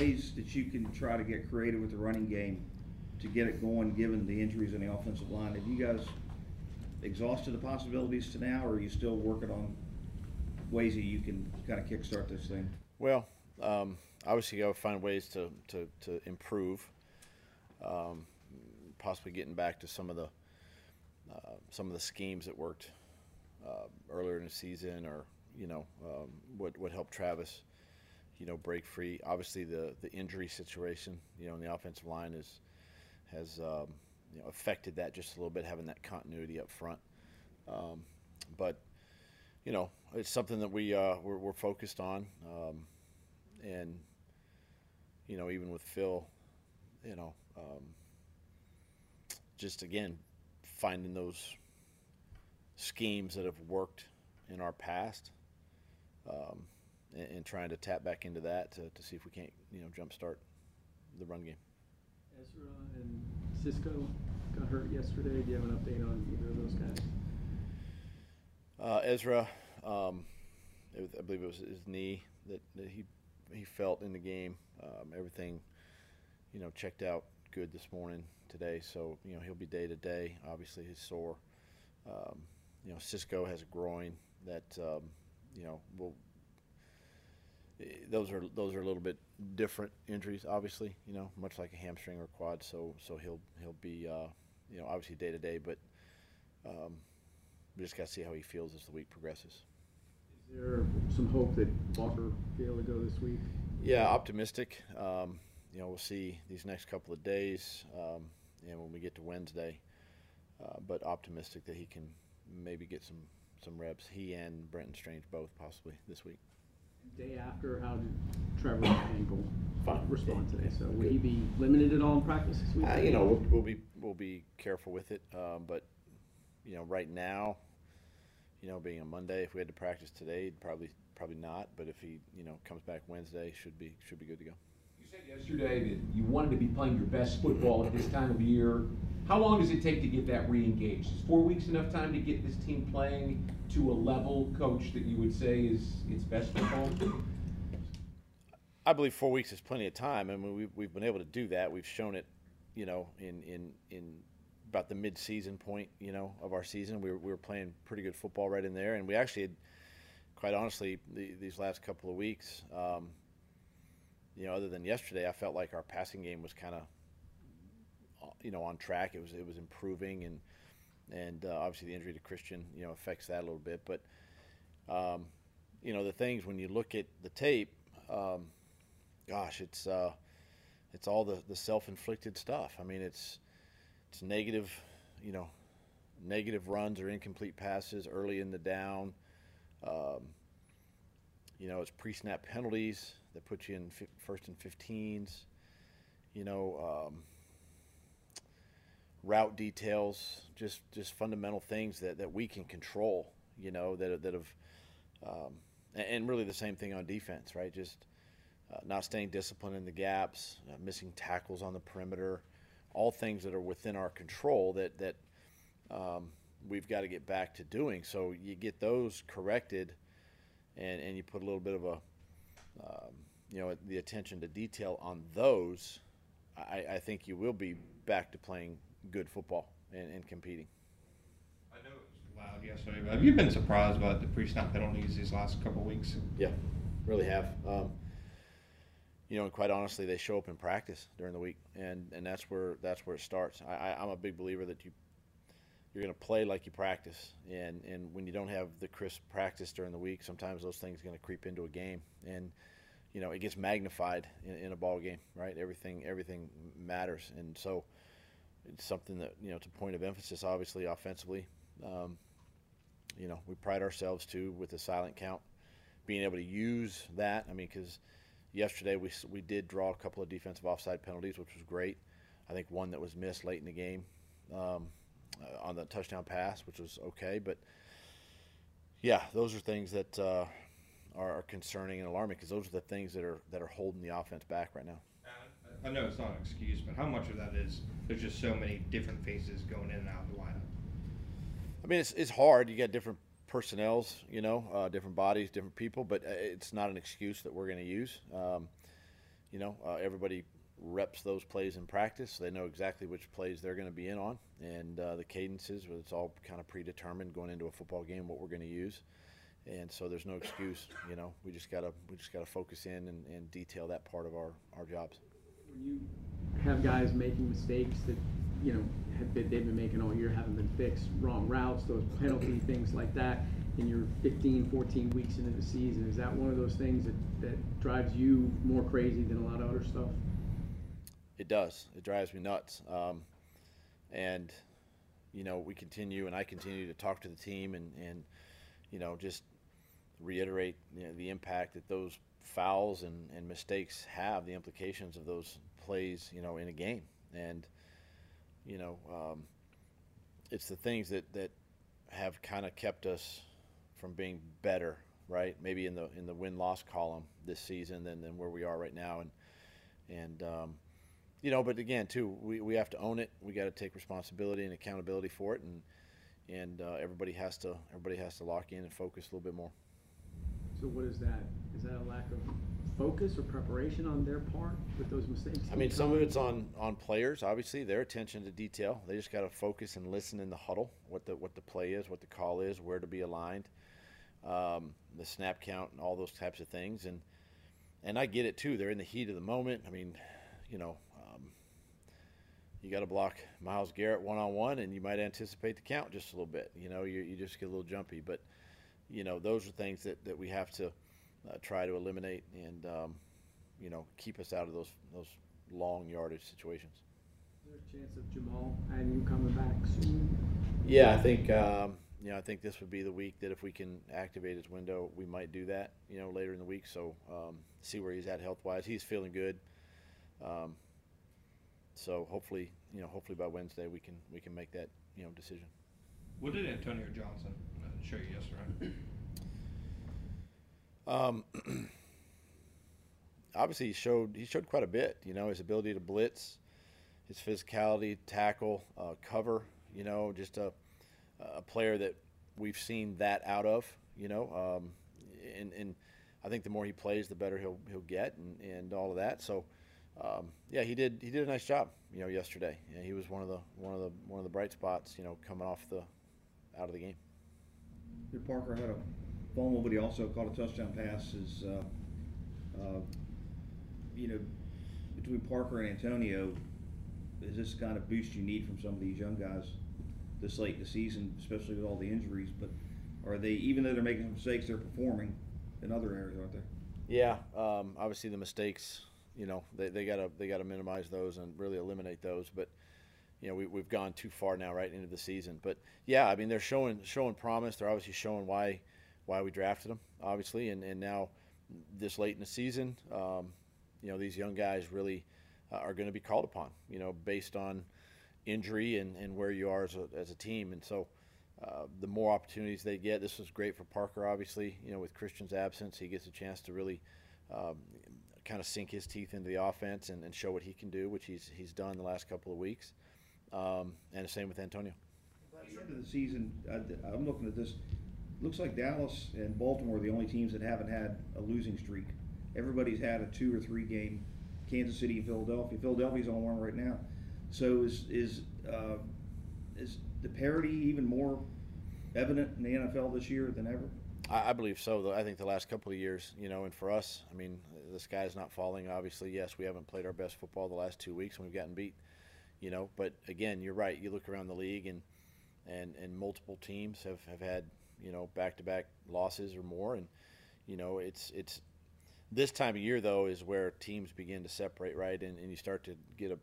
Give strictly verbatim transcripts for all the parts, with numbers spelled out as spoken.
ways that you can try to get creative with the running game to get it going, given the injuries in the offensive line? Have you guys exhausted the possibilities to now, or are you still working on ways that you can kind of kickstart this thing? Well, um, obviously you got to find ways to, to, to improve, um, possibly getting back to some of the uh, some of the schemes that worked uh, earlier in the season, or, you know, um, what, what helped Travis, you know, break free. Obviously the, the injury situation, you know, in the offensive line is has um, you know, affected that just a little bit, having that continuity up front. Um, but, you know, it's something that we, uh, we're, we're focused on. Um, and, you know, even with Phil, you know, um, just, again, finding those schemes that have worked in our past, um, and, and trying to tap back into that to, to see if we can't, you know, jumpstart the run game. Ezra and Cisco got hurt yesterday. Do you have an update on either of those guys? Uh, Ezra, um, it was, I believe it was his knee that, that he he felt in the game. Um, everything, you know, checked out good this morning today. So, you know, he'll be day to day. Obviously, he's sore. Um, you know, Cisco has a groin that, um, you know, will. Those are those are a little bit different injuries, obviously. You know, much like a hamstring or quad. So so he'll he'll be, uh, you know, obviously day to day, but. Um, We just got to see how he feels as the week progresses. Is there some hope that Walker be able to go this week? Yeah, optimistic. Um, you know, we'll see these next couple of days, um, and when we get to Wednesday. Uh, but optimistic that he can maybe get some some reps. He and Brenton Strange both possibly this week. Day after, how did Trevor's ankle Fine. respond today? So will he be limited at all in practice this week? Uh, you know, we'll, we'll be we'll be careful with it, um, but. You know, right now, you know, being a Monday, if we had to practice today, probably probably not. But if he, you know, comes back Wednesday, should be should be good to go. You said yesterday that you wanted to be playing your best football at this time of year. How long does it take to get that re-engaged? Is four weeks enough time to get this team playing to a level, Coach, that you would say is its best football? I believe four weeks is plenty of time. I mean, we've, we've been able to do that. We've shown it, you know, in in in. about the mid-season point, you know, of our season. We were, we were playing pretty good football right in there, and we actually had, quite honestly, the, these last couple of weeks, um, you know, other than yesterday, I felt like our passing game was kind of, you know, on track. It was it was improving, and and uh, obviously the injury to Christian, you know, affects that a little bit. But, um, you know, the things when you look at the tape, um, gosh, it's uh, it's all the the self-inflicted stuff. I mean, it's It's negative, you know, negative runs or incomplete passes early in the down. Um, you know, it's pre-snap penalties that put you in first and fifteens. You know, um, route details, just just fundamental things that, that we can control. You know, that that have, um, and really the same thing on defense, right? Just uh, not staying disciplined in the gaps, uh, missing tackles on the perimeter. All things that are within our control that that um, we've got to get back to doing. So you get those corrected, and, and you put a little bit of a, um, you know, the attention to detail on those. I, I think you will be back to playing good football and, and competing. I know it was loud yesterday, but have you been surprised about the pre-snap penalties these last couple of weeks? Yeah, really have. Um, You know, and quite honestly, they show up in practice during the week, and, and that's where that's where it starts. I, I, I'm a big believer that you you're going to play like you practice, and and when you don't have the crisp practice during the week, sometimes those things are going to creep into a game, and you know it gets magnified in, in a ball game, right? Everything everything matters, and so it's something that, you know, it's a point of emphasis, obviously offensively. Um, you know, we pride ourselves too with the silent count, being able to use that. I mean, because yesterday we we did draw a couple of defensive offside penalties, which was great. I think one that was missed late in the game um, uh, on the touchdown pass, which was okay. But, yeah, those are things that uh, are concerning and alarming, because those are the things that are that are holding the offense back right now. I know it's not an excuse, but how much of that is there's just so many different faces going in and out of the lineup? I mean, it's, it's hard. You got different personnels, you know, uh, different bodies, different people, but it's not an excuse that we're going to use. Um, you know, uh, everybody reps those plays in practice. They know exactly which plays they're going to be in on, and uh, the cadences, it's all kind of predetermined going into a football game what we're going to use. And so there's no excuse, you know. We just gotta we just gotta focus in and, and detail that part of our, our jobs. When you have guys making mistakes that, you know, have been, they've been making all year, haven't been fixed, wrong routes, those penalty things like that, and you're fifteen, fourteen weeks into the season, is that one of those things that, that drives you more crazy than a lot of other stuff? It does. It drives me nuts. Um, and, you know, we continue, and I continue to talk to the team and, and you know, just reiterate, you know, the impact that those fouls and, and mistakes have, the implications of those plays, you know, in a game. And, you know, um, it's the things that, that have kind of kept us from being better, right? Maybe in the in the win-loss column this season than, than where we are right now. And, and um, you know, but again, too, we, we have to own it. We got to take responsibility and accountability for it. And, and uh, everybody has to everybody has to lock in and focus a little bit more. So what is that? Is that a lack of focus or preparation on their part with those mistakes? I mean, some of it's on, on players, obviously, their attention to detail. They just got to focus and listen in the huddle, what the what the play is, what the call is, where to be aligned, um, the snap count and all those types of things. And and I get it, too. They're in the heat of the moment. I mean, you know, um, you got to block Myles Garrett one-on-one, and you might anticipate the count just a little bit. You know, you, you just get a little jumpy, but – you know, those are things that, that we have to uh, try to eliminate and, um, you know, keep us out of those those long yardage situations. Is there a chance of Jamal Agnew coming back soon? Yeah, I think, um, you know, I think this would be the week that if we can activate his window, we might do that, you know, later in the week. So um, see where he's at health-wise. He's feeling good. Um, so hopefully, you know, hopefully by Wednesday we can we can make that, you know, decision. What did Antonio Johnson show you yesterday? Um, obviously, he showed he showed quite a bit. You know, his ability to blitz, his physicality, tackle, uh, cover. You know, just a a player that we've seen that out of. You know, um, and and I think the more he plays, the better he'll he'll get, and, and all of that. So, um, yeah, he did he did a nice job. You know, yesterday, yeah, he was one of the one of the one of the bright spots. You know, coming off the out of the game. Parker had a fumble, but he also caught a touchdown pass. Is uh, uh, you know, between Parker and Antonio, is this kind of boost you need from some of these young guys this late in the season, especially with all the injuries? But are they, even though they're making mistakes, they're performing in other areas, aren't they? Yeah, um, obviously the mistakes, you know, they they gotta they gotta minimize those and really eliminate those, but. You know, we, we've gone too far now, right, into the season. But, yeah, I mean, they're showing showing promise. They're obviously showing why why we drafted them, obviously. And, and now this late in the season, um, you know, these young guys really uh, are going to be called upon, you know, based on injury and, and where you are as a, as a team. And so uh, the more opportunities they get, this was great for Parker, obviously. You know, with Christian's absence, he gets a chance to really um, kind of sink his teeth into the offense and, and show what he can do, which he's, he's done the last couple of weeks. Um, and the same with Antonio. By the end of the season, I, I'm looking at this. Looks like Dallas and Baltimore are the only teams that haven't had a losing streak. Everybody's had a two or three game. Kansas City and Philadelphia. Philadelphia's on one right now. So is is uh, is the parity even more evident in the N F L this year than ever? I, I believe so. Though I think the last couple of years, you know, and for us, I mean, the sky's not falling. Obviously, yes, we haven't played our best football the last two weeks, and we've gotten beat. You know, but again, you're right. You look around the league, and and, and multiple teams have, have had, you know, back-to-back losses or more. And you know, it's it's this time of year though is where teams begin to separate, right? And, and you start to get a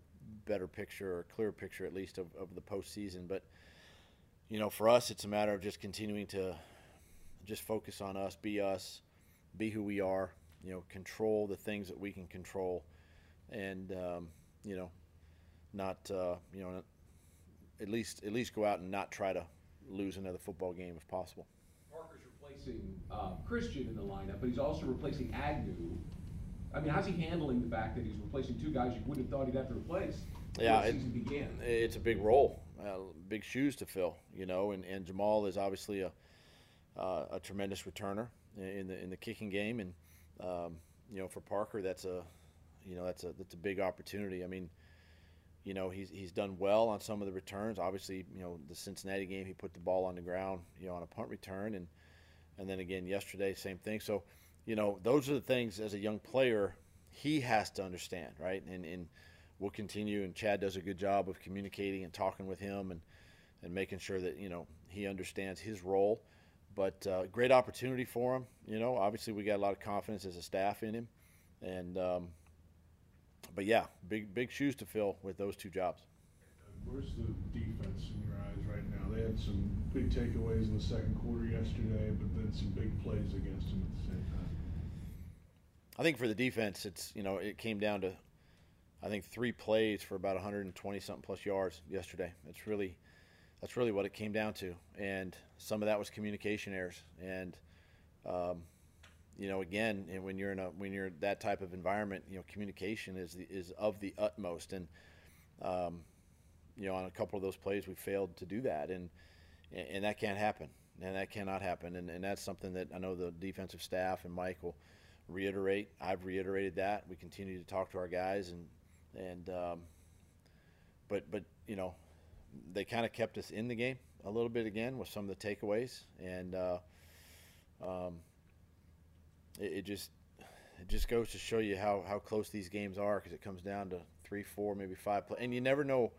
better picture or a clearer picture at least of, of the postseason. But you know, for us, it's a matter of just continuing to just focus on us, be us, be who we are. You know, control the things that we can control, and um, you know. Not uh, you know, at least at least go out and not try to lose another football game if possible. Parker's replacing uh, Christian in the lineup, but he's also replacing Agnew. I mean, how's he handling the fact that he's replacing two guys you wouldn't have thought he'd have to replace? Yeah, it, season began. It's a big role, uh, big shoes to fill, you know. And, and Jamal is obviously a uh, a tremendous returner in the in the kicking game, and um, you know, for Parker, that's a you know, that's a that's a big opportunity. I mean, you know, he's he's done well on some of the returns. Obviously, you know, the Cincinnati game, he put the ball on the ground, you know, on a punt return, and and then again yesterday, same thing. So, you know, those are the things as a young player he has to understand, right? And and we'll continue, and Chad does a good job of communicating and talking with him and and making sure that, you know, he understands his role. But uh, great opportunity for him. You know, obviously we got a lot of confidence as a staff in him. And um, but, yeah, big big shoes to fill with those two jobs. Where's the defense in your eyes right now? They had some big takeaways in the second quarter yesterday, but then some big plays against them at the same time. I think for the defense, it's, you know, it came down to, I think, three plays for about one hundred twenty-something plus yards yesterday. It's really – that's really what it came down to, and some of that was communication errors. And um, you know, again, and when you're in a when you're that type of environment, you know, communication is the, is of the utmost. And um, you know, on a couple of those plays, we failed to do that, and and that can't happen, and that cannot happen, and and that's something that I know the defensive staff and Mike will reiterate. I've reiterated that. We continue to talk to our guys, and and um, but but you know. They kind of kept us in the game a little bit again with some of the takeaways, and uh, um, it, it just it just goes to show you how, how close these games are, because it comes down to three, four, maybe five play, and you never know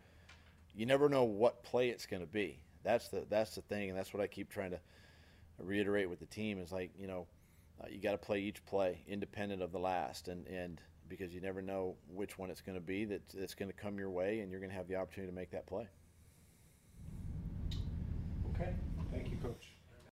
you never know what play it's going to be. That's the that's the thing, and that's what I keep trying to reiterate with the team is like you know uh, you got to play each play independent of the last, and and because you never know which one it's going to be that that's going to come your way, and you're going to have the opportunity to make that play. Okay. Thank you, Coach.